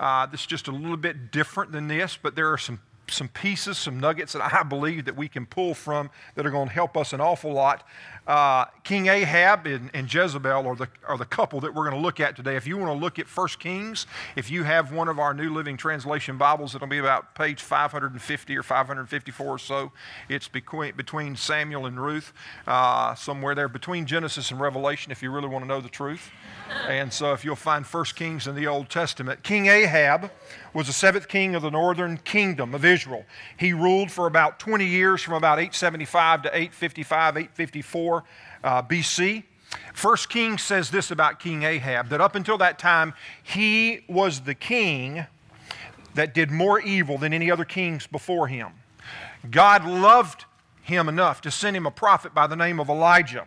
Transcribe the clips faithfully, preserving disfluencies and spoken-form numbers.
uh, that's just a little bit different than this, but there are some some pieces, some nuggets that I believe that we can pull from that are going to help us an awful lot. Uh, King Ahab and, and Jezebel are the, are the couple that we're going to look at today. If you want to look at First Kings, if you have one of our New Living Translation Bibles, it'll be about page five fifty or five fifty-four or so. It's between Samuel and Ruth, uh, somewhere there, between Genesis and Revelation, if you really want to know the truth. And so if you'll find First Kings in the Old Testament. King Ahab was the seventh king of the northern kingdom of Israel. Israel. He ruled for about twenty years, from about eight seventy-five to eight fifty-five, eight fifty-four uh, B C. First Kings says this about King Ahab, that up until that time, he was the king that did more evil than any other kings before him. God loved him enough to send him a prophet by the name of Elijah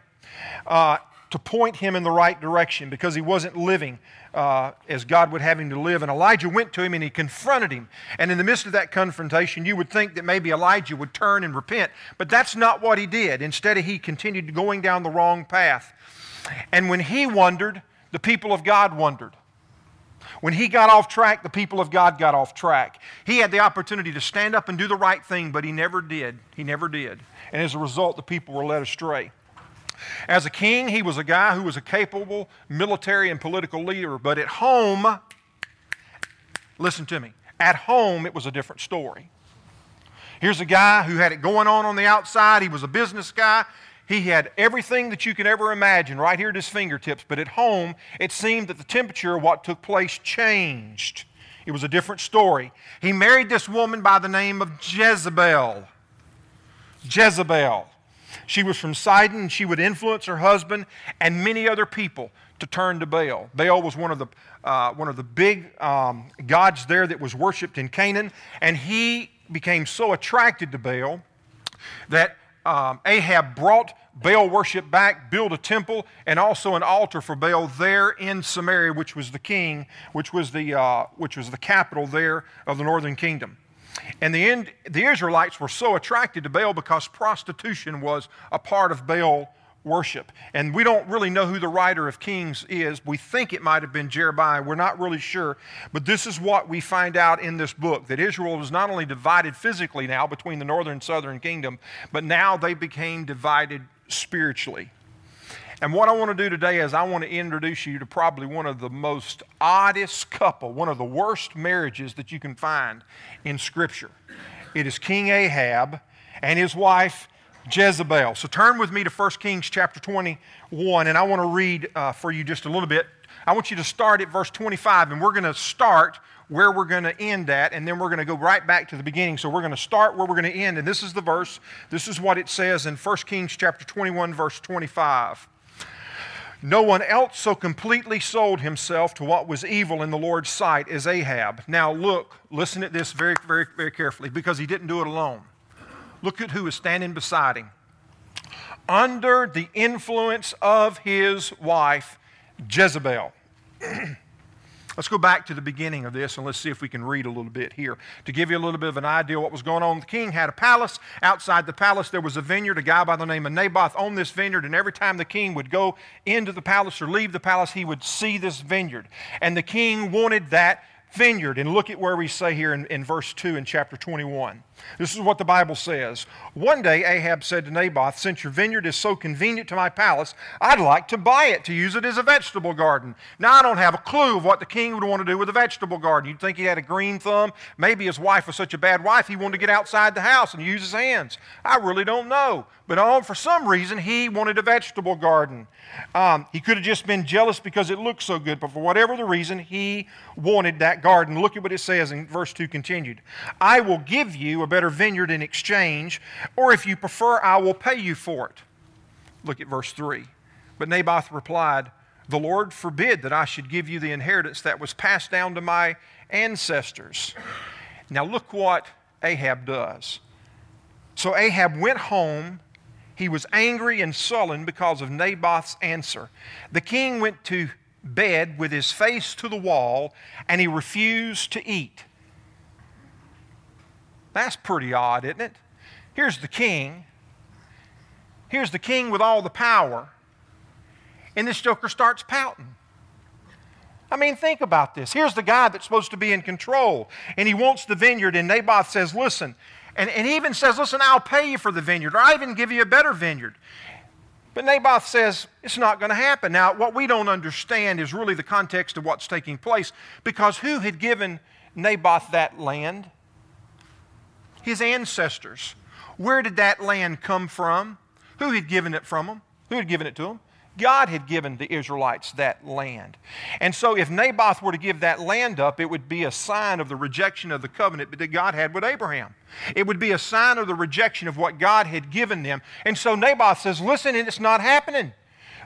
uh, to point him in the right direction, because he wasn't living Uh, as God would have him to live. And Elijah went to him and he confronted him. And in the midst of that confrontation, you would think that maybe Elijah would turn and repent, but that's not what he did. Instead, he continued going down the wrong path. And when he wondered, the people of God wondered. When he got off track, the people of God got off track. He had the opportunity to stand up and do the right thing, but he never did. He never did. And as a result, the people were led astray. As a king, he was a guy who was a capable military and political leader, but at home, listen to me, at home it was a different story. Here's a guy who had it going on on the outside. He was a business guy. He had everything that you could ever imagine right here at his fingertips, but at home, it seemed that the temperature of what took place changed. It was a different story. He married this woman by the name of Jezebel. Jezebel. She was from Sidon, and she would influence her husband and many other people to turn to Baal. Baal was one of the uh, one of the big um, gods there that was worshipped in Canaan, and he became so attracted to Baal that um, Ahab brought Baal worship back, built a temple, and also an altar for Baal there in Samaria, which was the king, which was the uh, which was the capital there of the northern kingdom. And the, end, the Israelites were so attracted to Baal because prostitution was a part of Baal worship. And we don't really know who the writer of Kings is. We think it might have been Jeremiah. We're not really sure. But this is what we find out in this book, that Israel was not only divided physically now between the northern and southern kingdom, but now they became divided spiritually. And what I want to do today is I want to introduce you to probably one of the most oddest couple, one of the worst marriages that you can find in Scripture. It is King Ahab and his wife Jezebel. So turn with me to First Kings chapter twenty-one, and I want to read uh, for you just a little bit. I want you to start at verse twenty-five, and we're going to start where we're going to end at, and then we're going to go right back to the beginning. So we're going to start where we're going to end, and this is the verse. This is what it says in First Kings chapter twenty-one, verse twenty-five. No one else so completely sold himself to what was evil in the Lord's sight as Ahab. Now look, listen at this very, very, very carefully, because he didn't do it alone. Look at who is standing beside him. Under the influence of his wife, Jezebel. Let's go back to the beginning of this, and let's see if we can read a little bit here. To give you a little bit of an idea of what was going on, the king had a palace. Outside the palace, there was a vineyard. A guy by the name of Naboth owned this vineyard, and every time the king would go into the palace or leave the palace, he would see this vineyard. And the king wanted that vineyard. And look at where we say here in, in verse two in chapter twenty-one. This is what the Bible says. One day Ahab said to Naboth, since your vineyard is so convenient to my palace, I'd like to buy it to use it as a vegetable garden. Now I don't have a clue of what the king would want to do with a vegetable garden. You'd think he had a green thumb. Maybe his wife was such a bad wife he wanted to get outside the house and use his hands. I really don't know. But oh, for some reason he wanted a vegetable garden. Um, he could have just been jealous because it looked so good, but for whatever the reason he wanted that garden. Look at what it says in verse two continued. I will give you a better vineyard in exchange, or if you prefer, I will pay you for it. Look at verse three. But Naboth replied, the Lord forbid that I should give you the inheritance that was passed down to my ancestors. Now look what Ahab does. So Ahab went home. He was angry and sullen because of Naboth's answer. The king went to bed with his face to the wall, and he refused to eat. That's pretty odd, isn't it? Here's the king. Here's the king with all the power. And this joker starts pouting. I mean, think about this. Here's the guy that's supposed to be in control, and he wants the vineyard, and Naboth says, listen, and, and he even says, listen, I'll pay you for the vineyard, or I'll even give you a better vineyard. But Naboth says, it's not going to happen. Now, what we don't understand is really the context of what's taking place, because who had given Naboth that land? His ancestors. Where did that land come from? Who had given it from him? Who had given it to him? God had given the Israelites that land. And so if Naboth were to give that land up, it would be a sign of the rejection of the covenant that God had with Abraham. It would be a sign of the rejection of what God had given them. And so Naboth says, listen, and it's not happening.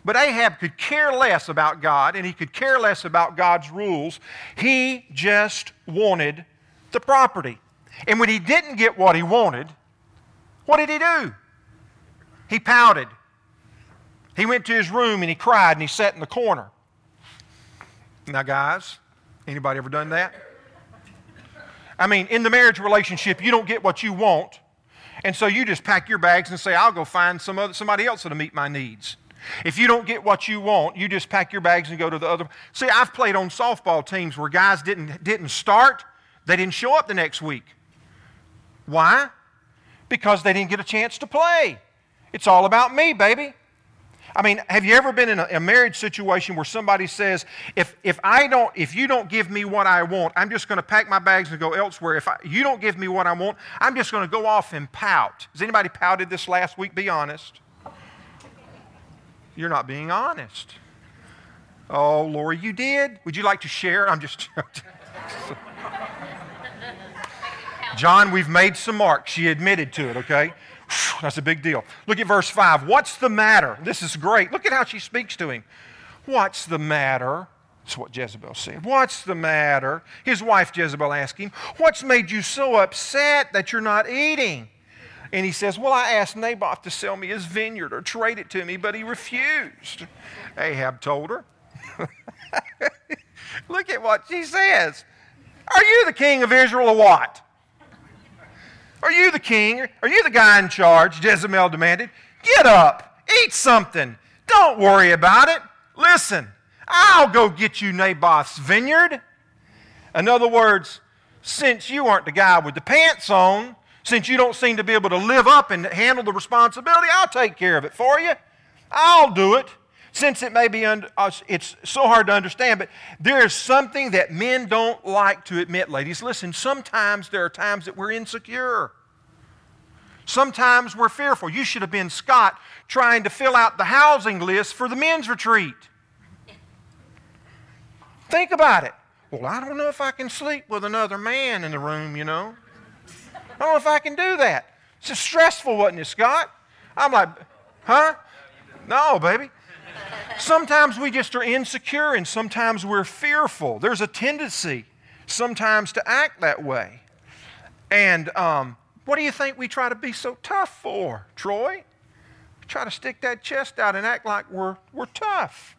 But Ahab could care less about God, and he could care less about God's rules. He just wanted the property. And when he didn't get what he wanted, what did he do? He pouted. He went to his room and he cried and he sat in the corner. Now, guys, anybody ever done that? I mean, in the marriage relationship, you don't get what you want, and so you just pack your bags and say, I'll go find some other, somebody else that'll meet my needs. If you don't get what you want, you just pack your bags and go to the other. See, I've played on softball teams where guys didn't, didn't start. They didn't show up the next week. Why? Because they didn't get a chance to play. It's all about me, baby. I mean, have you ever been in a, a marriage situation where somebody says, if, if, I don't, if you don't give me what I want, I'm just going to pack my bags and go elsewhere. If I, you don't give me what I want, I'm just going to go off and pout. Has anybody pouted this last week? Be honest. You're not being honest. Oh, Lori, you did? Would you like to share? I'm just joking. John, we've made some marks. She admitted to it, okay? That's a big deal. Look at verse five. What's the matter? This is great. Look at how she speaks to him. What's the matter? That's what Jezebel said. What's the matter? His wife Jezebel asked him, what's made you so upset that you're not eating? And he says, well, I asked Naboth to sell me his vineyard or trade it to me, but he refused. Ahab told her. Look at what she says. Are you the king of Israel or what? Are you the king? Are you the guy in charge? Jezebel demanded. Get up. Eat something. Don't worry about it. Listen, I'll go get you Naboth's vineyard. In other words, since you aren't the guy with the pants on, since you don't seem to be able to live up and handle the responsibility, I'll take care of it for you. I'll do it. Since it may be, un- it's so hard to understand, but there is something that men don't like to admit, ladies. Listen, sometimes there are times that we're insecure. Sometimes we're fearful. You should have been Scott trying to fill out the housing list for the men's retreat. Think about it. Well, I don't know if I can sleep with another man in the room, you know. I don't know if I can do that. It's just stressful, wasn't it, Scott? I'm like, huh? No, baby. Sometimes we just are insecure, and sometimes we're fearful. There's a tendency sometimes to act that way. And um, what do you think we try to be so tough for, Troy? We try to stick that chest out and act like we're, we're tough.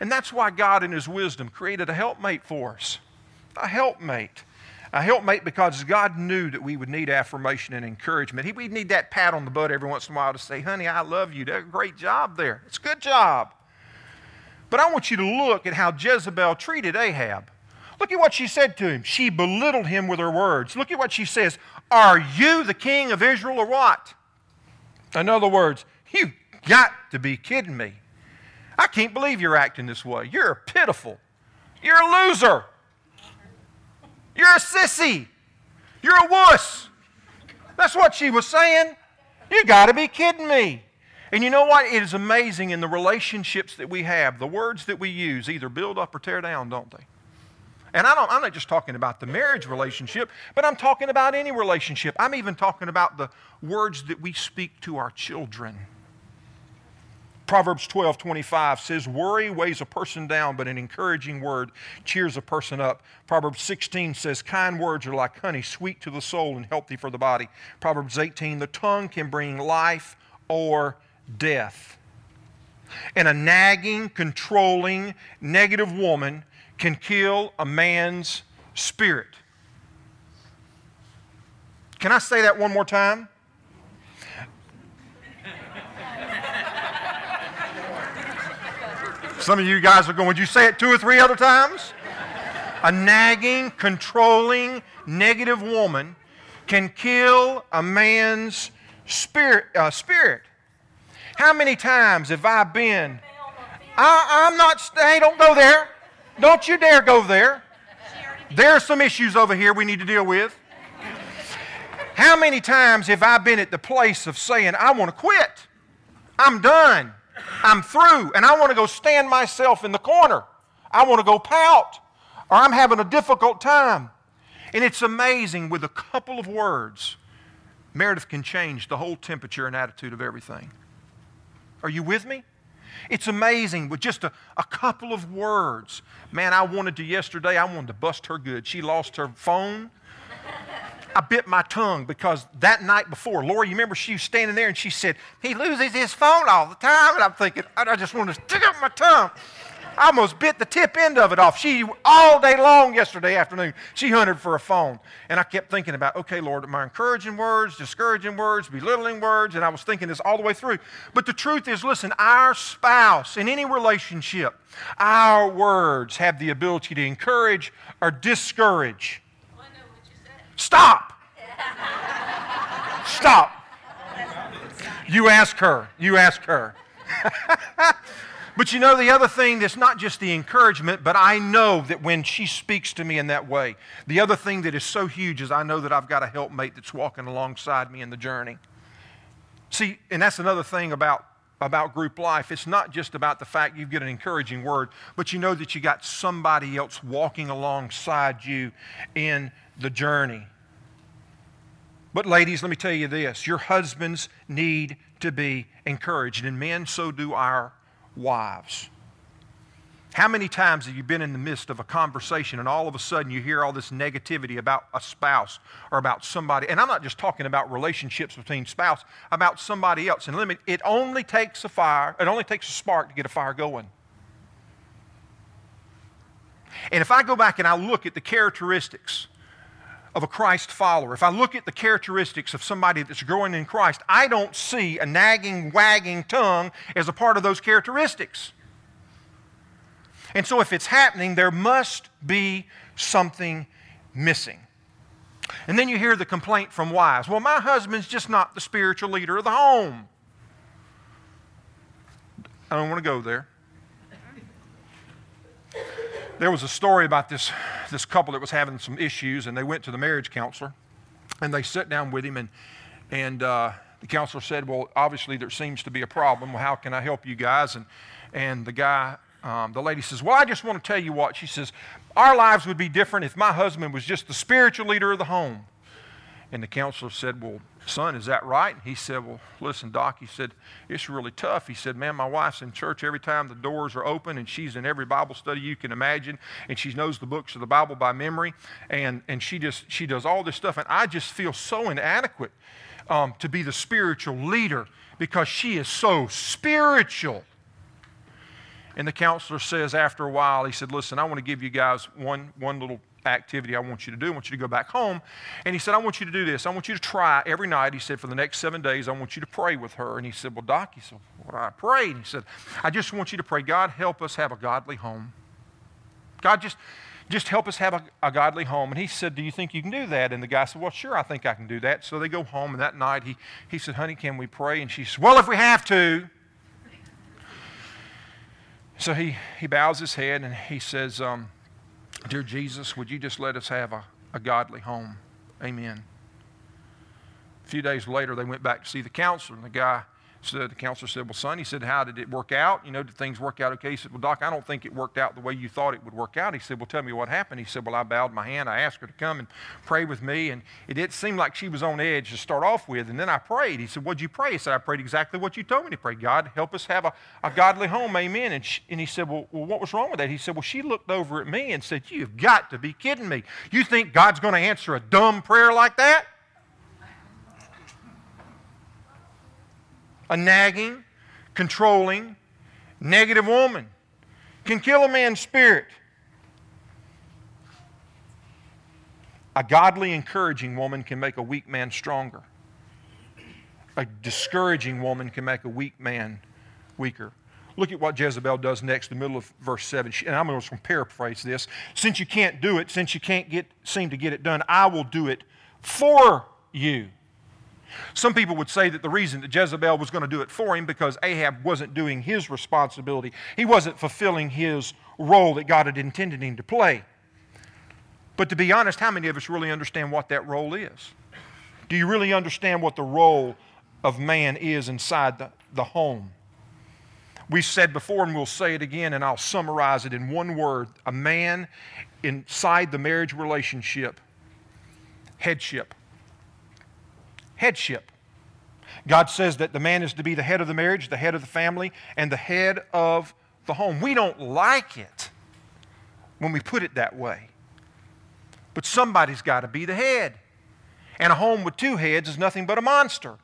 And that's why God in His wisdom created a helpmate for us, a helpmate. A helpmate because God knew that we would need affirmation and encouragement. We'd need that pat on the butt every once in a while to say, honey, I love you. That's a great job there. It's a good job. But I want you to look at how Jezebel treated Ahab. Look at what she said to him. She belittled him with her words. Look at what she says. Are you the king of Israel or what? In other words, you've got to be kidding me. I can't believe you're acting this way. You're pitiful. You're a loser. You're a sissy. You're a wuss. That's what she was saying. You got to be kidding me. And you know what? It is amazing in the relationships that we have, the words that we use either build up or tear down, don't they? And I don't, I'm not just talking about the marriage relationship, but I'm talking about any relationship. I'm even talking about the words that we speak to our children. Proverbs twelve twenty-five says, worry weighs a person down, but an encouraging word cheers a person up. Proverbs sixteen says, kind words are like honey, sweet to the soul and healthy for the body. Proverbs eighteen, the tongue can bring life or death. And a nagging, controlling, negative woman can kill a man's spirit. Can I say that one more time? Some of you guys are going, would you say it two or three other times? A nagging, controlling, negative woman can kill a man's spirit. Uh, spirit. How many times have I been? I, I'm not, hey, don't go there. Don't you dare go there. There are some issues over here we need to deal with. How many times have I been at the place of saying, I want to quit. I'm done. I'm through. And I want to go stand myself in the corner. I want to go pout. Or I'm having a difficult time. And it's amazing, with a couple of words, Meredith can change the whole temperature and attitude of everything. Are you with me? It's amazing, with just a, a couple of words. Man, I wanted to yesterday, I wanted to bust her good. She lost her phone. I bit my tongue because that night before, Lori, you remember she was standing there and she said, he loses his phone all the time. And I'm thinking, I just want to stick up my tongue. I almost bit the tip end of it off. She, all day long yesterday afternoon, she hunted for a phone. And I kept thinking about, okay, Lord, my encouraging words, discouraging words, belittling words, and I was thinking this all the way through. But the truth is, listen, our spouse, in any relationship, our words have the ability to encourage or discourage. Stop. Stop. You ask her. You ask her. But you know, the other thing that's not just the encouragement, but I know that when she speaks to me in that way, the other thing that is so huge is I know that I've got a helpmate that's walking alongside me in the journey. See, and that's another thing about, about group life. It's not just about the fact you get an encouraging word, but you know that you got somebody else walking alongside you in the journey. But ladies, let me tell you this. Your husbands need to be encouraged, and men, so do our wives. How many times have you been in the midst of a conversation and all of a sudden you hear all this negativity about a spouse or about somebody? And I'm not just talking about relationships between spouse, about somebody else. And let me, it only takes a fire, it only takes a spark to get a fire going. And if I go back and I look at the characteristics of a Christ follower, if I look at the characteristics of somebody that's growing in Christ, I don't see a nagging, wagging tongue as a part of those characteristics. And so if it's happening, there must be something missing. And then you hear the complaint from wives. Well, my husband's just not the spiritual leader of the home. I don't want to go there. There was a story about this, this couple that was having some issues, and they went to the marriage counselor, and they sat down with him, and, and uh, the counselor said, well, obviously there seems to be a problem. Well, how can I help you guys? And, and the guy, um, the lady says, well, I just want to tell you what. She says, our lives would be different if my husband was just the spiritual leader of the home. And the counselor said, well, son, is that right? And he said, well, listen, Doc, he said, it's really tough. He said, man, my wife's in church every time the doors are open, and she's in every Bible study you can imagine, and she knows the books of the Bible by memory, and, and she just she does all this stuff, and I just feel so inadequate um, to be the spiritual leader because she is so spiritual. And the counselor says after a while, he said, listen, I want to give you guys one, one little activity I want you to do. I want you to go back home. And he said, I want you to do this. I want you to try every night. He said, for the next seven days, I want you to pray with her. And he said, well, Doc, he said, what do I pray? And he said, I just want you to pray, God, help us have a godly home. God, just, just help us have a, a godly home. And he said, do you think you can do that? And the guy said, well, sure, I think I can do that. So they go home, and that night he, he said, honey, can we pray? And she said, well, if we have to. So he, he bows his head, and he says, um, dear Jesus, would you just let us have a, a godly home? Amen. A few days later, they went back to see the counselor, and the guy said, the counselor said, well, son, he said, how did it work out? You know, did things work out okay? He said, well, Doc, I don't think it worked out the way you thought it would work out. He said, well, tell me what happened. He said, well, I bowed my hand. I asked her to come and pray with me, and it did seem like she was on edge to start off with, and then I prayed. He said, what'd you pray? He said, I prayed exactly what you told me to pray. God, help us have a, a godly home, amen. And, she, and he said, well, well, what was wrong with that? He said, well, she looked over at me and said, you've got to be kidding me. You think God's going to answer a dumb prayer like that? A nagging, controlling, negative woman can kill a man's spirit. A godly, encouraging woman can make a weak man stronger. A discouraging woman can make a weak man weaker. Look at what Jezebel does next, the middle of verse seven. She, and I'm going to paraphrase this. Since you can't do it, since you can't get, seem to get it done, I will do it for you. Some people would say that the reason that Jezebel was going to do it for him because Ahab wasn't doing his responsibility. He wasn't fulfilling his role that God had intended him to play. But to be honest, how many of us really understand what that role is? Do you really understand what the role of man is inside the, the home? We've said before, and we'll say it again, and I'll summarize it in one word. A man inside the marriage relationship, headship. Headship. God says that the man is to be the head of the marriage, the head of the family, and the head of the home. We don't like it when we put it that way. But somebody's got to be the head. And a home with two heads is nothing but a monster.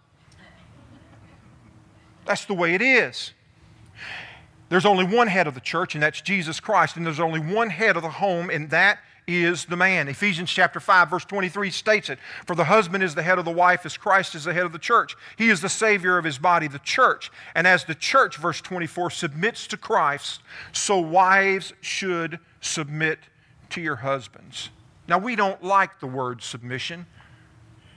That's the way it is. There's only one head of the church, and that's Jesus Christ. And there's only one head of the home, and that is the man. Ephesians chapter five, verse twenty-three states it. For the husband is the head of the wife, as Christ is the head of the church. He is the Savior of his body, the church. And as the church, verse twenty-four, submits to Christ, so wives should submit to your husbands. Now, we don't like the word submission.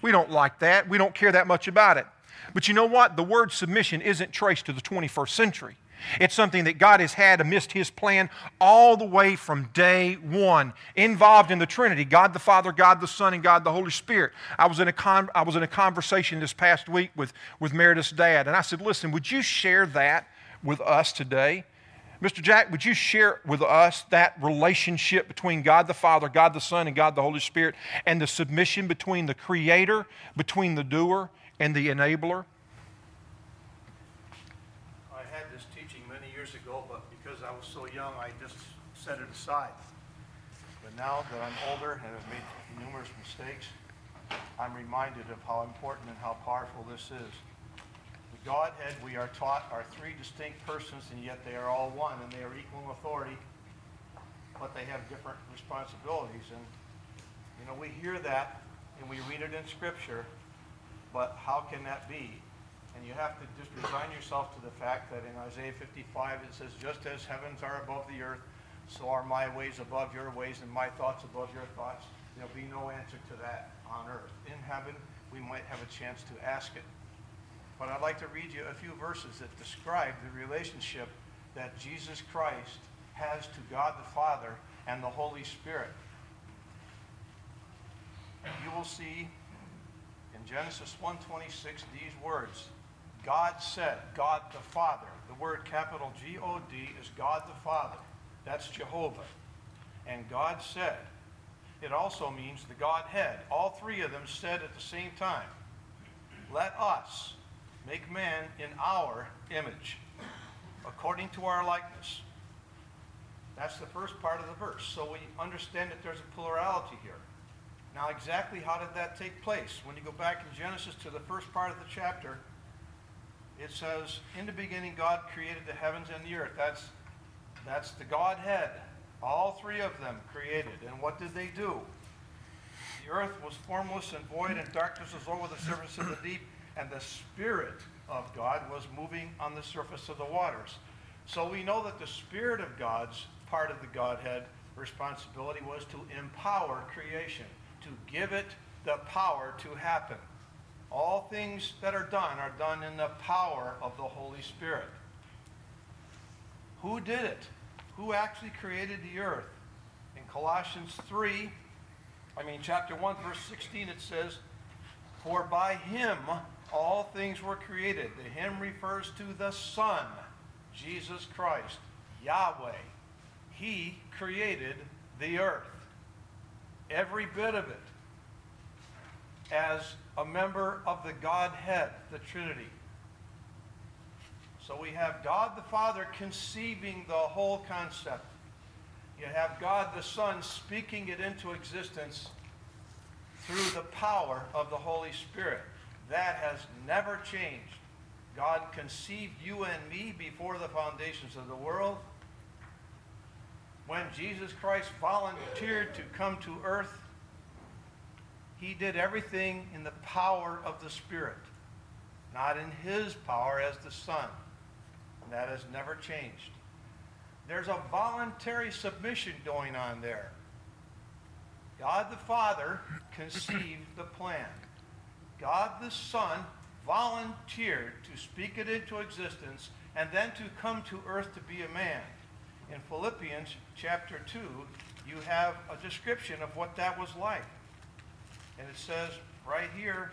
We don't like that. We don't care that much about it. But you know what? The word submission isn't traced to the twenty-first century. It's something that God has had amidst His plan all the way from day one, involved in the Trinity, God the Father, God the Son, and God the Holy Spirit. I was in a, con- I was in a conversation this past week with, with Meredith's dad, and I said, listen, would you share that with us today? Mister Jack, would you share with us that relationship between God the Father, God the Son, and God the Holy Spirit, and the submission between the Creator, between the doer, and the enabler? Young, I just set it aside. But now that I'm older and have made numerous mistakes, I'm reminded of how important and how powerful this is. The Godhead, we are taught, are three distinct persons, and yet they are all one, and they are equal in authority, but they have different responsibilities. And, you know, we hear that, and we read it in Scripture, but how can that be? And you have to just resign yourself to the fact that in Isaiah fifty-five, it says, just as heavens are above the earth, so are my ways above your ways and my thoughts above your thoughts. There'll be no answer to that on earth. In heaven, we might have a chance to ask it. But I'd like to read you a few verses that describe the relationship that Jesus Christ has to God the Father and the Holy Spirit. You will see in Genesis one twenty-six these words. God said, God the Father. The word capital G O D is God the Father. That's Jehovah. And God said. It also means the Godhead. All three of them said at the same time, let us make man in our image, according to our likeness. That's the first part of the verse. So we understand that there's a plurality here. Now exactly how did that take place? When you go back in Genesis to the first part of the chapter, it says, in the beginning God created the heavens and the earth. That's, that's the Godhead. All three of them created. And what did they do? The earth was formless and void, and darkness was over the surface of the deep, and the Spirit of God was moving on the surface of the waters. So we know that the Spirit of God's part of the Godhead responsibility was to empower creation, to give it the power to happen. All things that are done are done in the power of the Holy Spirit. Who did it? Who actually created the earth? In Colossians three, I mean chapter one, verse sixteen, it says, for by him all things were created. The him refers to the Son, Jesus Christ, Yahweh. He created the earth. Every bit of it. As a member of the Godhead, the Trinity. So we have God the Father conceiving the whole concept. You have God the Son speaking it into existence through the power of the Holy Spirit. That has never changed. God conceived you and me before the foundations of the world. When Jesus Christ volunteered to come to earth, He did everything in the power of the Spirit, not in His power as the Son. And that has never changed. There's a voluntary submission going on there. God the Father conceived the plan. God the Son volunteered to speak it into existence and then to come to earth to be a man. In Philippians chapter two, you have a description of what that was like. And it says right here,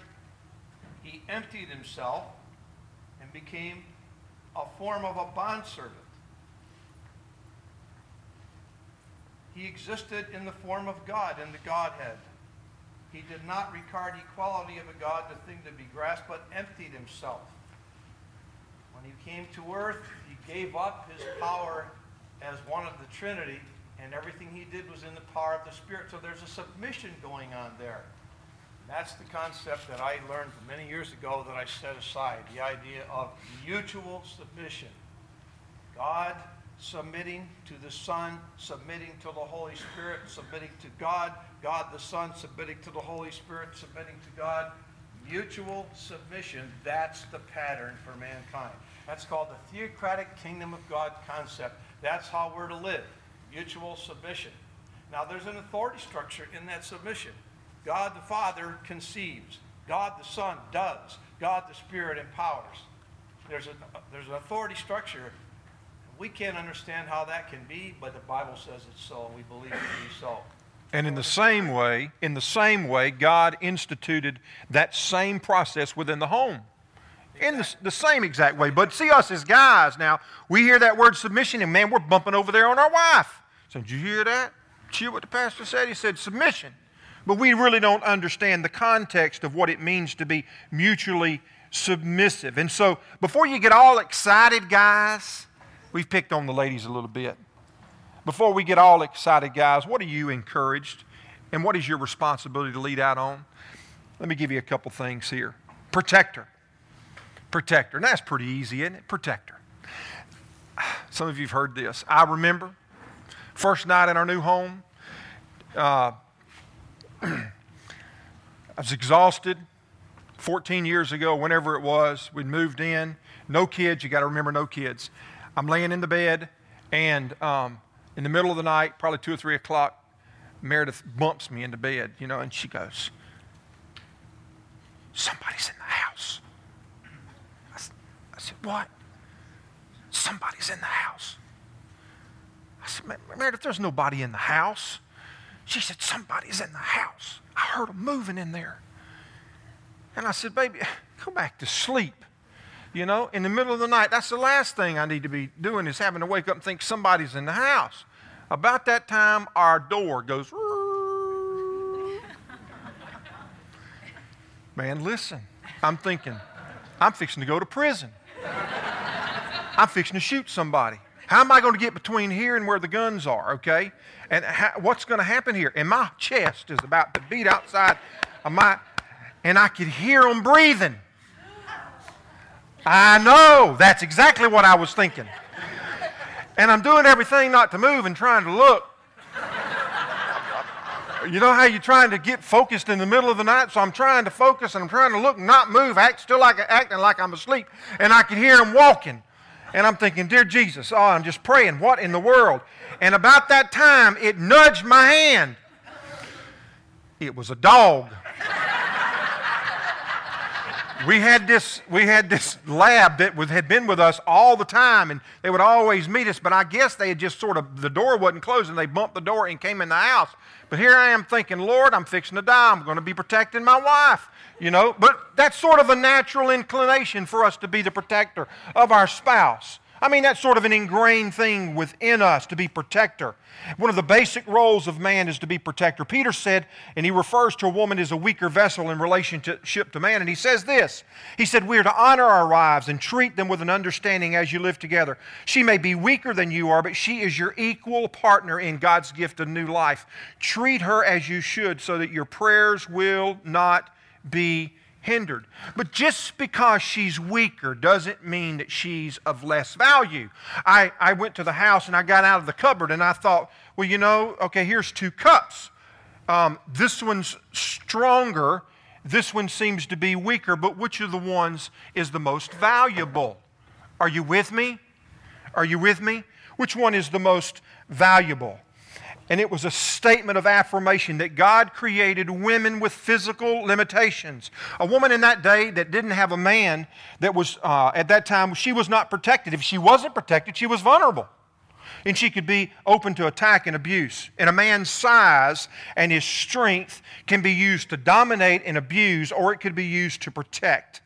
he emptied himself and became a form of a bondservant. He existed in the form of God, in the Godhead. He did not regard equality of a God the thing to be grasped, but emptied himself. When he came to earth, he gave up his power as one of the Trinity, and everything he did was in the power of the Spirit. So there's a submission going on there. And that's the concept that I learned many years ago that I set aside, the idea of mutual submission. God submitting to the Son, submitting to the Holy Spirit, submitting to God, God the Son, submitting to the Holy Spirit, submitting to God. Mutual submission, that's the pattern for mankind. That's called the theocratic kingdom of God concept. That's how we're to live, mutual submission. Now there's an authority structure in that submission. God the Father conceives. God the Son does. God the Spirit empowers. There's, a, there's an authority structure. We can't understand how that can be, but the Bible says it's so, and we believe it to be so. And in the same way, in the same way, God instituted that same process within the home. Exactly. In the, the same exact way. But see us as guys now, we hear that word submission, and man, we're bumping over there on our wife. So did you hear that? Did you hear what the pastor said? He said submission. But we really don't understand the context of what it means to be mutually submissive. And so before you get all excited, guys, we've picked on the ladies a little bit. Before we get all excited, guys, what are you encouraged and what is your responsibility to lead out on? Let me give you a couple things here. Protector. Protector. And that's pretty easy, isn't it? Protector. Some of you have heard this. I remember first night in our new home, uh, I was exhausted. fourteen years ago, whenever it was, we moved in. No kids. You got to remember, no kids. I'm laying in the bed, and um, in the middle of the night, probably two or three o'clock, Meredith bumps me into bed, you know, and she goes, "Somebody's in the house." I, I said, "What?" "Somebody's in the house." I said, "Meredith, there's nobody in the house." She said, "Somebody's in the house. I heard them moving in there." And I said, "Baby, go back to sleep. You know, in the middle of the night, that's the last thing I need to be doing is having to wake up and think somebody's in the house." About that time, our door goes, man, listen, I'm thinking, I'm fixing to go to prison. I'm fixing to shoot somebody. How am I going to get between here and where the guns are, okay? And how, what's going to happen here? And my chest is about to beat outside of my, and I could hear them breathing. I know, that's exactly what I was thinking. And I'm doing everything not to move and trying to look. You know how you're trying to get focused in the middle of the night? So I'm trying to focus and I'm trying to look and not move, act still like acting like I'm asleep. And I can hear them walking. And I'm thinking, dear Jesus, oh, I'm just praying, what in the world? And about that time, it nudged my hand. It was a dog. We had this we had this lab that was, had been with us all the time, and they would always meet us, but I guess they had just sort of, the door wasn't closed, and they bumped the door and came in the house. But here I am thinking, Lord, I'm fixing to die. I'm going to be protecting my wife, you know. But that's sort of a natural inclination for us to be the protector of our spouse. I mean, that's sort of an ingrained thing within us, to be protector. One of the basic roles of man is to be protector. Peter said, and he refers to a woman as a weaker vessel in relationship to man, and he says this. He said, we are to honor our wives and treat them with an understanding as you live together. She may be weaker than you are, but she is your equal partner in God's gift of new life. Treat her as you should so that your prayers will not be hindered. But just because she's weaker doesn't mean that she's of less value. I, I went to the house and I got out of the cupboard and I thought, well, you know, okay, here's two cups. Um, this one's stronger. This one seems to be weaker, but which of the ones is the most valuable? Are you with me? Are you with me? Which one is the most valuable? And it was a statement of affirmation that God created women with physical limitations. A woman in that day that didn't have a man that was, uh, at that time, she was not protected. If she wasn't protected, she was vulnerable. And she could be open to attack and abuse. And a man's size and his strength can be used to dominate and abuse, or it could be used to protect.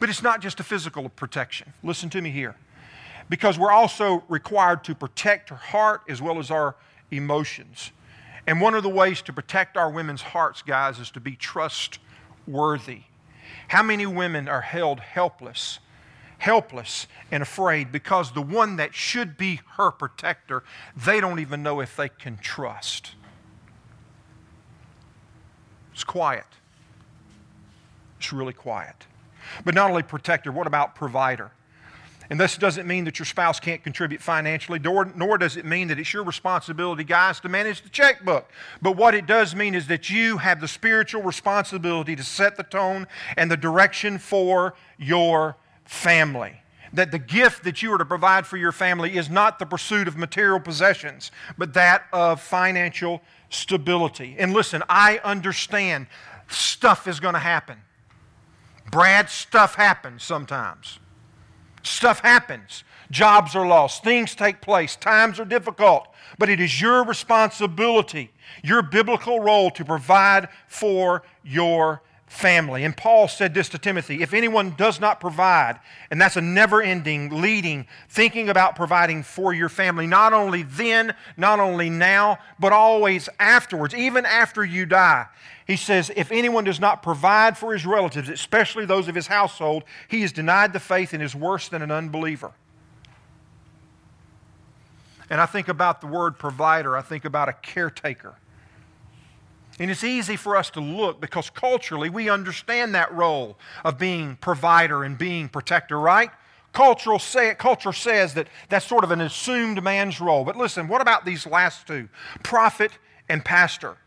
But it's not just a physical protection. Listen to me here. Because we're also required to protect her heart as well as our emotions. And one of the ways to protect our women's hearts, guys, is to be trustworthy. How many women are held helpless, helpless and afraid because the one that should be her protector, they don't even know if they can trust. It's quiet. It's really quiet. But not only protector, what about provider? And this doesn't mean that your spouse can't contribute financially, nor, nor does it mean that it's your responsibility, guys, to manage the checkbook. But what it does mean is that you have the spiritual responsibility to set the tone and the direction for your family. That the gift that you are to provide for your family is not the pursuit of material possessions, but that of financial stability. And listen, I understand stuff is going to happen. Brad, stuff happens sometimes. Stuff happens. Jobs are lost. Things take place. Times are difficult. But it is your responsibility, your biblical role to provide for your family. And Paul said this to Timothy, if anyone does not provide, and that's a never-ending, leading, thinking about providing for your family, not only then, not only now, but always afterwards, even after you die. He says, if anyone does not provide for his relatives, especially those of his household, he is denied the faith and is worse than an unbeliever. And I think about the word provider, I think about a caretaker. And it's easy for us to look because culturally we understand that role of being provider and being protector, right? Cultural say, culture says that that's sort of an assumed man's role. But listen, what about these last two? Prophet and pastor.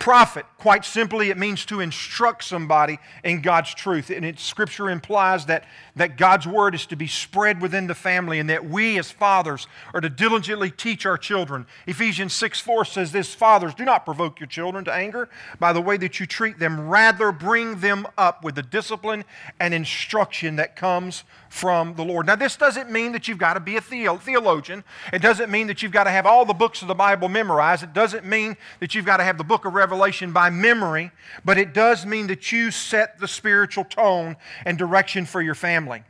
Prophet, quite simply, it means to instruct somebody in God's truth. And it, Scripture implies that, that God's Word is to be spread within the family and that we as fathers are to diligently teach our children. Ephesians six four says this, fathers, do not provoke your children to anger by the way that you treat them. Rather, bring them up with the discipline and instruction that comes from the Lord. Now, this doesn't mean that you've got to be a theologian. It doesn't mean that you've got to have all the books of the Bible memorized. It doesn't mean that you've got to have the book of Revelation by memory, but it does mean that you set the spiritual tone and direction for your family.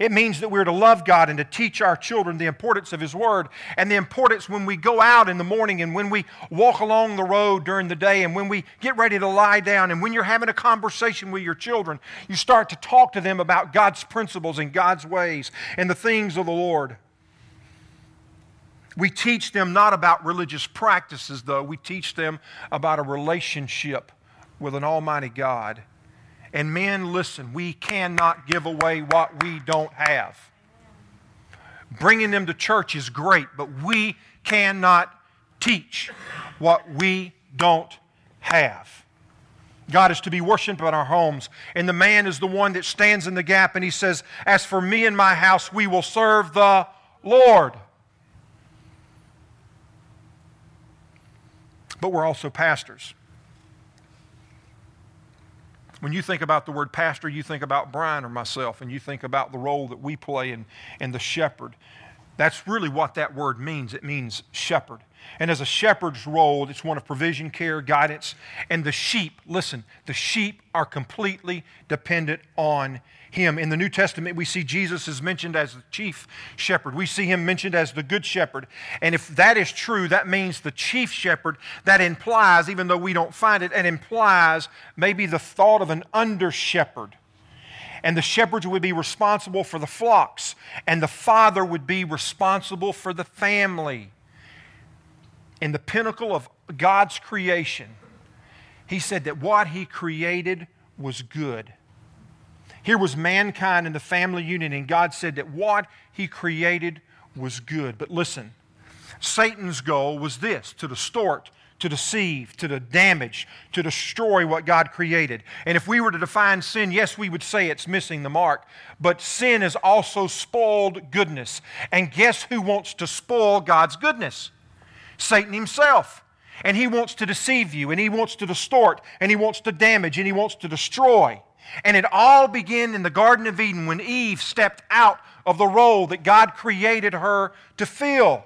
It means that we're to love God and to teach our children the importance of His Word and the importance when we go out in the morning and when we walk along the road during the day and when we get ready to lie down and when you're having a conversation with your children, you start to talk to them about God's principles and God's ways and the things of the Lord. We teach them not about religious practices, though. We teach them about a relationship with an almighty God. And men, listen, we cannot give away what we don't have. Bringing them to church is great, but we cannot teach what we don't have. God is to be worshipped in our homes. And the man is the one that stands in the gap and he says, as for me and my house, we will serve the Lord. But we're also pastors. When you think about the word pastor, you think about Brian or myself, and you think about the role that we play in, in the shepherd. That's really what that word means. It means shepherd. And as a shepherd's role, it's one of provision, care, guidance, and the sheep, listen, the sheep are completely dependent on Him. In the New Testament, we see Jesus is mentioned as the chief shepherd. We see Him mentioned as the good shepherd. And if that is true, that means the chief shepherd, that implies, even though we don't find it, it implies maybe the thought of an under shepherd. And the shepherds would be responsible for the flocks, and the father would be responsible for the family. In the pinnacle of God's creation, He said that what He created was good. Here was mankind in the family unit, and God said that what He created was good. But listen, Satan's goal was this, to distort to deceive, to damage, to destroy what God created. And if we were to define sin, yes, we would say it's missing the mark. But sin is also spoiled goodness. And guess who wants to spoil God's goodness? Satan himself. And he wants to deceive you, and he wants to distort, and he wants to damage, and he wants to destroy. And it all began in the Garden of Eden when Eve stepped out of the role that God created her to fill.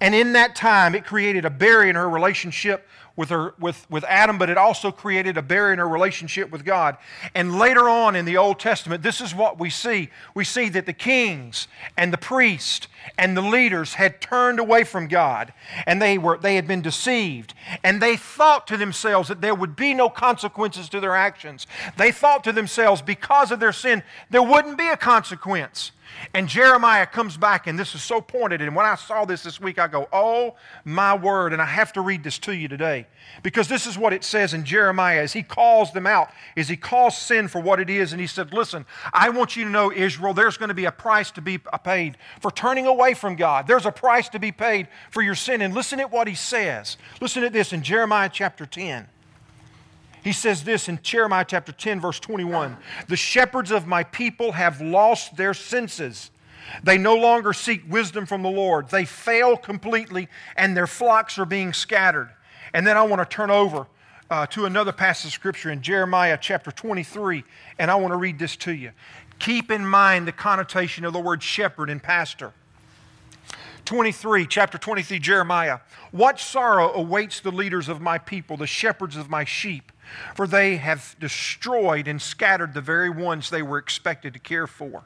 And in that time, it created a barrier in her relationship with, her, with, with Adam, but it also created a barrier in her relationship with God. And later on in the Old Testament, this is what we see. We see that the kings and the priests and the leaders had turned away from God, and they, were, they had been deceived. And they thought to themselves that there would be no consequences to their actions. They thought to themselves, because of their sin, there wouldn't be a consequence. And Jeremiah comes back, and this is so pointed. And when I saw this this week, I go, oh, my word. And I have to read this to you today, because this is what it says in Jeremiah as he calls them out, as he calls sin for what it is. And he said, listen, I want you to know, Israel, there's going to be a price to be paid for turning away from God. There's a price to be paid for your sin. And listen at what he says. Listen at this in Jeremiah chapter ten. He says this in Jeremiah chapter ten, verse twenty-one. The shepherds of my people have lost their senses. They no longer seek wisdom from the Lord. They fail completely, and their flocks are being scattered. And then I want to turn over uh, to another passage of Scripture in Jeremiah chapter twenty-three, and I want to read this to you. Keep in mind the connotation of the word shepherd and pastor. twenty-three, chapter twenty-three, Jeremiah. What sorrow awaits the leaders of my people, the shepherds of my sheep, for they have destroyed and scattered the very ones they were expected to care for.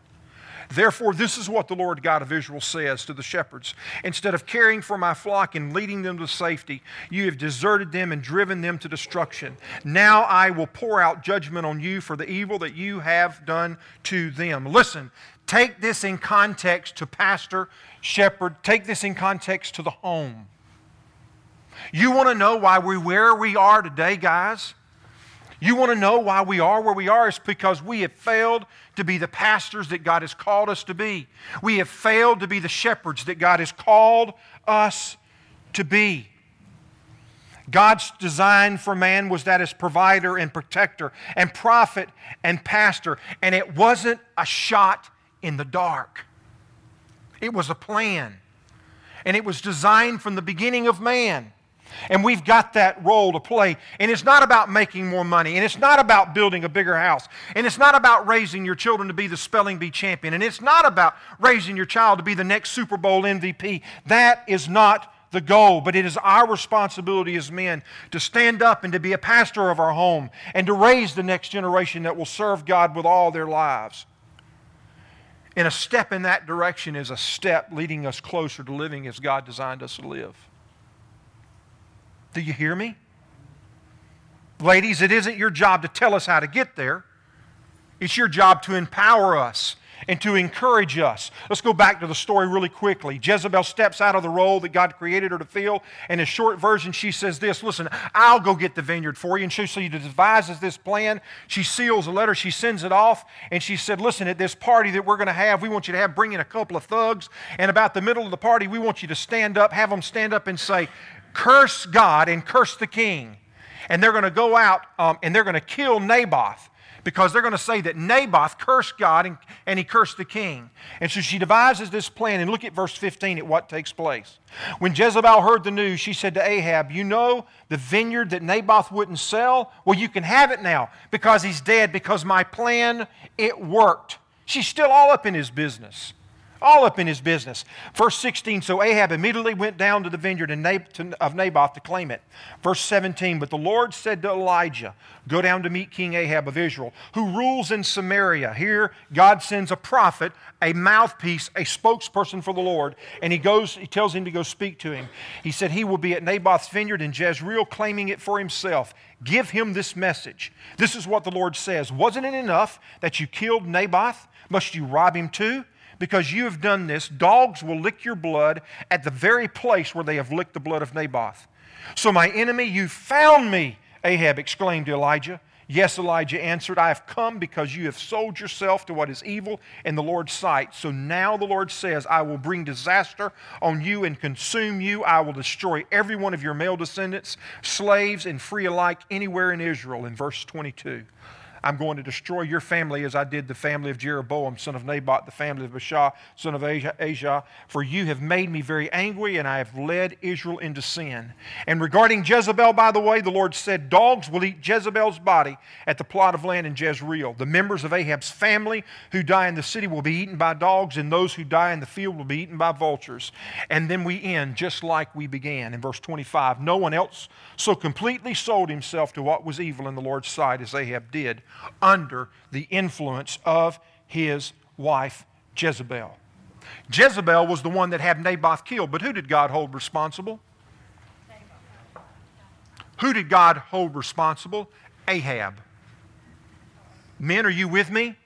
Therefore, this is what the Lord God of Israel says to the shepherds. Instead of caring for my flock and leading them to safety, you have deserted them and driven them to destruction. Now I will pour out judgment on you for the evil that you have done to them. Listen, take this in context to pastor, shepherd. Take this in context to the home. You want to know why we're where we are today, guys? You want to know why we are where we are? It's because we have failed to be the pastors that God has called us to be. We have failed to be the shepherds that God has called us to be. God's design for man was that as provider and protector and prophet and pastor. And it wasn't a shot in the dark. It was a plan. And it was designed from the beginning of man. And we've got that role to play. And it's not about making more money. And it's not about building a bigger house. And it's not about raising your children to be the spelling bee champion. And it's not about raising your child to be the next Super Bowl M V P. That is not the goal. But it is our responsibility as men to stand up and to be a pastor of our home and to raise the next generation that will serve God with all their lives. And a step in that direction is a step leading us closer to living as God designed us to live. Do you hear me? Ladies, it isn't your job to tell us how to get there. It's your job to empower us and to encourage us. Let's go back to the story really quickly. Jezebel steps out of the role that God created her to fill. And in short version, she says this, listen, I'll go get the vineyard for you. And she, so she devises this plan. She seals a letter. She sends it off. And she said, listen, at this party that we're going to have, we want you to have, bring in a couple of thugs. And about the middle of the party, we want you to stand up, have them stand up and say, curse God and curse the king. And they're going to go out um, and they're going to kill Naboth, because they're going to say that Naboth cursed God and, and he cursed the king. And so she devises this plan, and look at verse fifteen at what takes place. When Jezebel heard the news, she said to Ahab, you know the vineyard that Naboth wouldn't sell? Well, you can have it now because he's dead, because my plan, it worked. She's still all up in his business. All up in his business. Verse sixteen, so Ahab immediately went down to the vineyard of Naboth to claim it. Verse seventeen, but the Lord said to Elijah, go down to meet King Ahab of Israel, who rules in Samaria. Here, God sends a prophet, a mouthpiece, a spokesperson for the Lord, and he goes. He tells him to go speak to him. He said he will be at Naboth's vineyard in Jezreel, claiming it for himself. Give him this message. This is what the Lord says. Wasn't it enough that you killed Naboth? Must you rob him too? Because you have done this, dogs will lick your blood at the very place where they have licked the blood of Naboth. So my enemy, you found me, Ahab exclaimed to Elijah. Yes, Elijah answered, I have come because you have sold yourself to what is evil in the Lord's sight. So now the Lord says, I will bring disaster on you and consume you. I will destroy every one of your male descendants, slaves and free alike, anywhere in Israel. In verse twenty-two, I'm going to destroy your family as I did the family of Jeroboam, son of Naboth, the family of Baasha, son of Ahijah, for you have made me very angry, and I have led Israel into sin. And regarding Jezebel, by the way, the Lord said, dogs will eat Jezebel's body at the plot of land in Jezreel. The members of Ahab's family who die in the city will be eaten by dogs, and those who die in the field will be eaten by vultures. And then we end just like we began in verse twenty-five. No one else so completely sold himself to what was evil in the Lord's sight as Ahab did, under the influence of his wife Jezebel. Jezebel was the one that had Naboth killed, but who did God hold responsible? Who did God hold responsible? Ahab. Men, are you with me?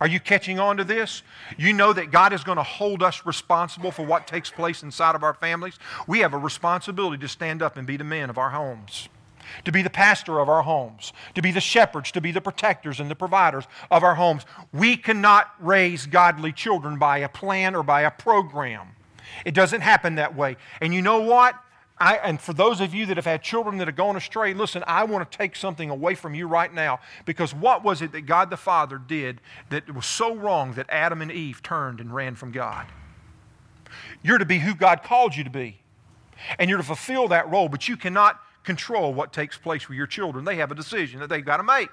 Are you catching on to this? You know that God is going to hold us responsible for what takes place inside of our families. We have a responsibility to stand up and be the men of our homes, to be the pastor of our homes, to be the shepherds, to be the protectors and the providers of our homes. We cannot raise godly children by a plan or by a program. It doesn't happen that way. And you know what? I, and for those of you that have had children that have gone astray, listen, I want to take something away from you right now, because what was it that God the Father did that was so wrong that Adam and Eve turned and ran from God? You're to be who God called you to be, and you're to fulfill that role, but you cannot control what takes place with your children. They have a decision that they've got to make.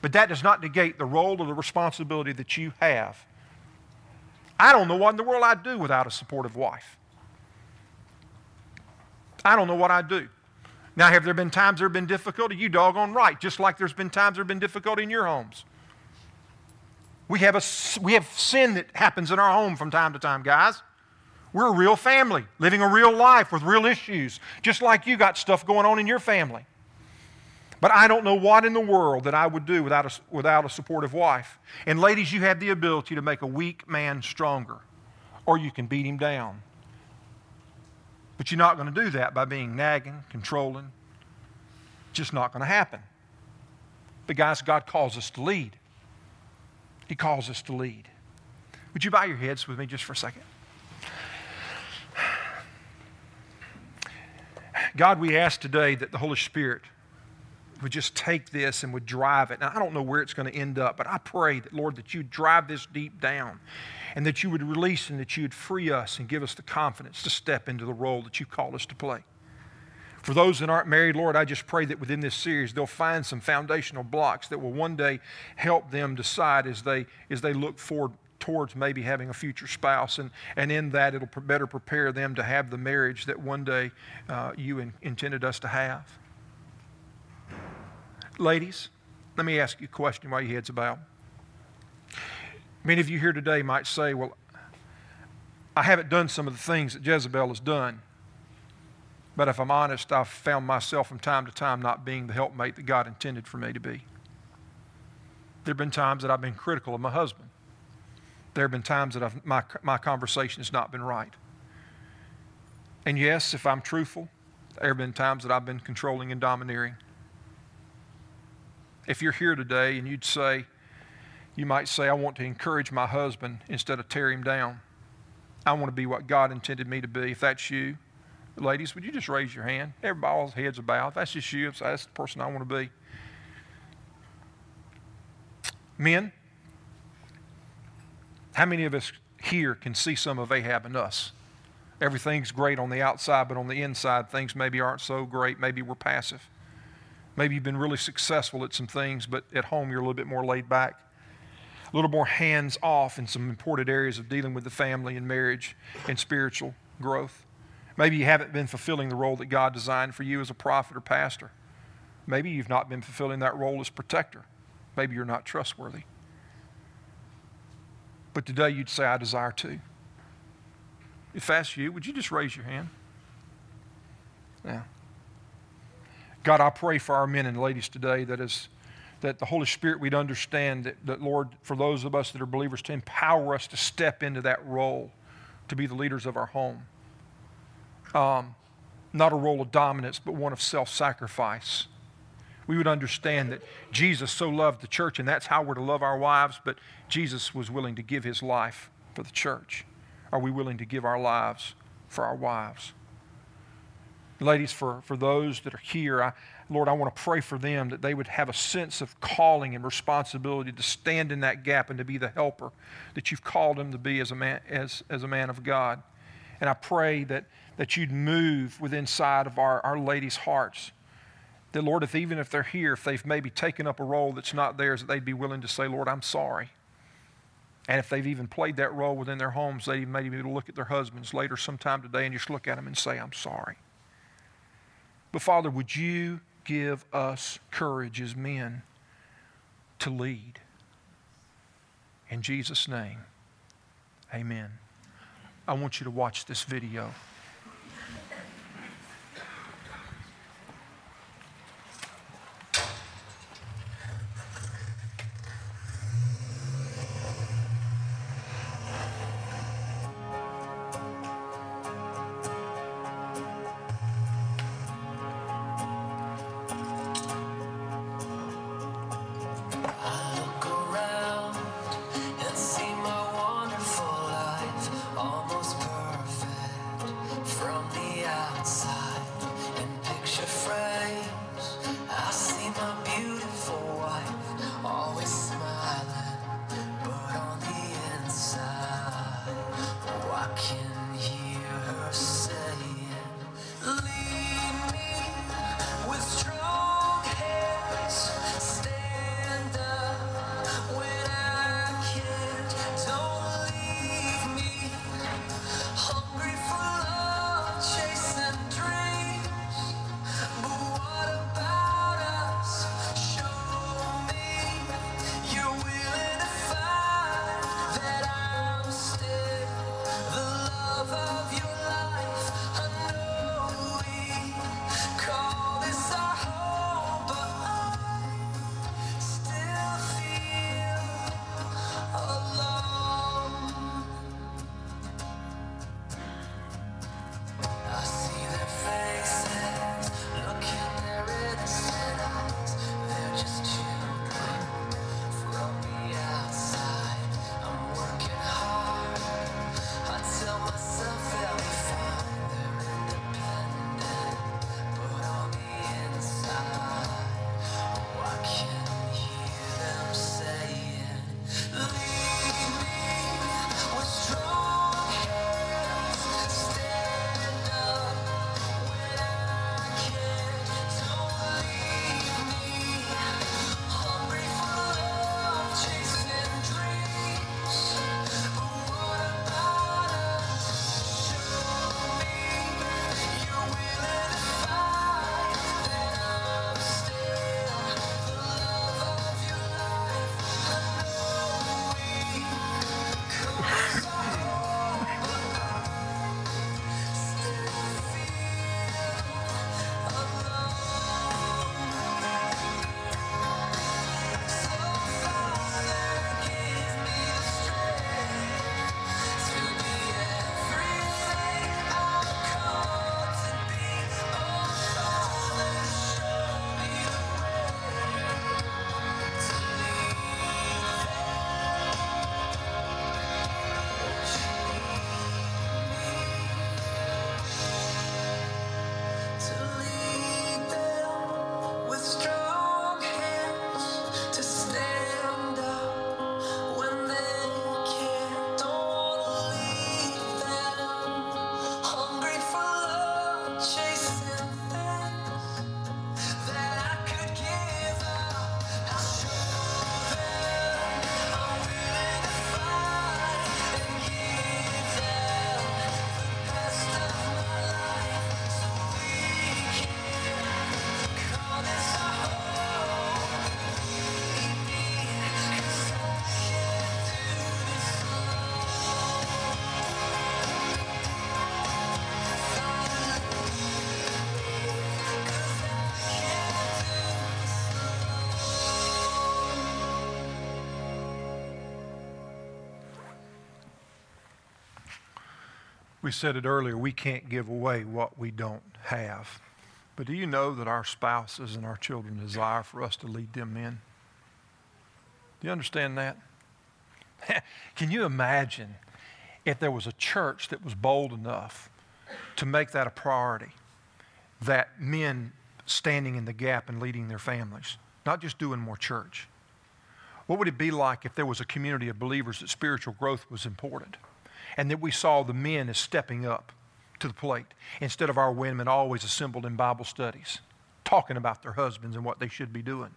But that does not negate the role or the responsibility that you have. I don't know what in the world I'd do without a supportive wife. I don't know what I'd do. Now, have there been times there have been difficulty? You doggone right, just like there's been times there have been difficulty in your homes. We have, a, we have sin that happens in our home from time to time, guys. We're a real family, living a real life with real issues, just like you got stuff going on in your family. But I don't know what in the world that I would do without a, without a supportive wife. And ladies, you have the ability to make a weak man stronger, or you can beat him down. But you're not going to do that by being nagging, controlling. It's just not going to happen. But guys, God calls us to lead. He calls us to lead. Would you bow your heads with me just for a second? God, we ask today that the Holy Spirit would just take this and would drive it. Now, I don't know where it's going to end up, but I pray that, Lord, that you would drive this deep down, and that you would release, and that you would free us and give us the confidence to step into the role that you call us to play. For those that aren't married, Lord, I just pray that within this series they'll find some foundational blocks that will one day help them decide as they, as they look forward towards maybe having a future spouse, and, and in that it'll better prepare them to have the marriage that one day uh, you in, intended us to have. Ladies, let me ask you a question while your head's about. Many of you here today might say, well, I haven't done some of the things that Jezebel has done, but if I'm honest, I've found myself from time to time not being the helpmate that God intended for me to be. There have been times that I've been critical of my husband. There have been times that I've, my, my conversation has not been right. And yes, if I'm truthful, there have been times that I've been controlling and domineering. If you're here today and you'd say, you might say, I want to encourage my husband instead of tear him down. I want to be what God intended me to be. If that's you, ladies, would you just raise your hand? Everybody's heads are bowed. If that's just you, if that's the person I want to be. Men, how many of us here can see some of Ahab in us? Everything's great on the outside, but on the inside, things maybe aren't so great. Maybe we're passive. Maybe you've been really successful at some things, but at home you're a little bit more laid back, a little more hands off in some important areas of dealing with the family and marriage and spiritual growth. Maybe you haven't been fulfilling the role that God designed for you as a prophet or pastor. Maybe you've not been fulfilling that role as protector. Maybe you're not trustworthy. But today you'd say, I desire to. If that's you, would you just raise your hand? Yeah. God, I pray for our men and ladies today that as that the Holy Spirit, we'd understand that, that, Lord, for those of us that are believers, to empower us to step into that role, to be the leaders of our home. Um, not a role of dominance, but one of self-sacrifice. we would understand that Jesus so loved the church, and that's how we're to love our wives, but Jesus was willing to give his life for the church. Are we willing to give our lives for our wives? Ladies, for, for those that are here, I, Lord, I want to pray for them that they would have a sense of calling and responsibility to stand in that gap and to be the helper that you've called them to be as a man, as, as a man of God. And I pray that, that you'd move within inside of our, our ladies' hearts. That, Lord, if even if they're here, if they've maybe taken up a role that's not theirs, that they'd be willing to say, Lord, I'm sorry. And if they've even played that role within their homes, they may be able to look at their husbands later sometime today and just look at them and say, I'm sorry. But, Father, would you give us courage as men to lead? In Jesus' name, amen. I want you to watch this video. We said it earlier, we can't give away what we don't have. But do you know that our spouses and our children desire for us to lead them in? Do you understand that? Can you imagine if there was a church that was bold enough to make that a priority, that men standing in the gap and leading their families, not just doing more church? What would it be like if there was a community of believers that spiritual growth was important and that we saw the men as stepping up to the plate instead of our women always assembled in Bible studies talking about their husbands and what they should be doing?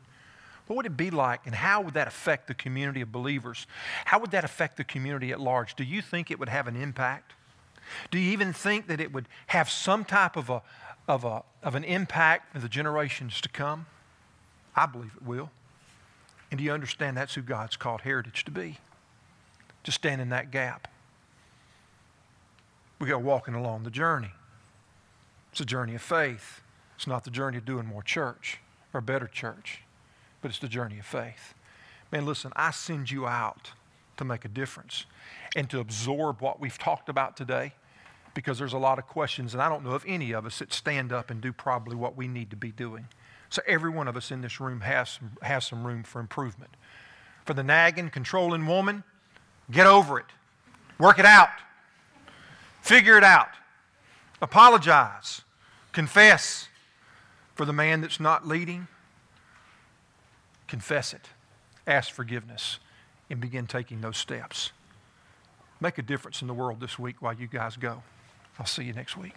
What would it be like, and how would that affect the community of believers? How would that affect the community at large? Do you think it would have an impact? Do you even think that it would have some type of a of a of an impact for the generations to come? I believe it will. And do you understand that's who God's called heritage to be? To stand in that gap. We go walking along the journey. It's a journey of faith. It's not the journey of doing more church or better church, but it's the journey of faith. Man, listen, I send you out to make a difference and to absorb what we've talked about today, because there's a lot of questions, and I don't know of any of us that stand up and do probably what we need to be doing. So every one of us in this room has some, has some room for improvement. For the nagging, controlling woman, get over it. Work it out. Figure it out. Apologize. Confess. For the man that's not leading, confess it. Ask forgiveness and begin taking those steps. Make a difference in the world this week while you guys go. I'll see you next week.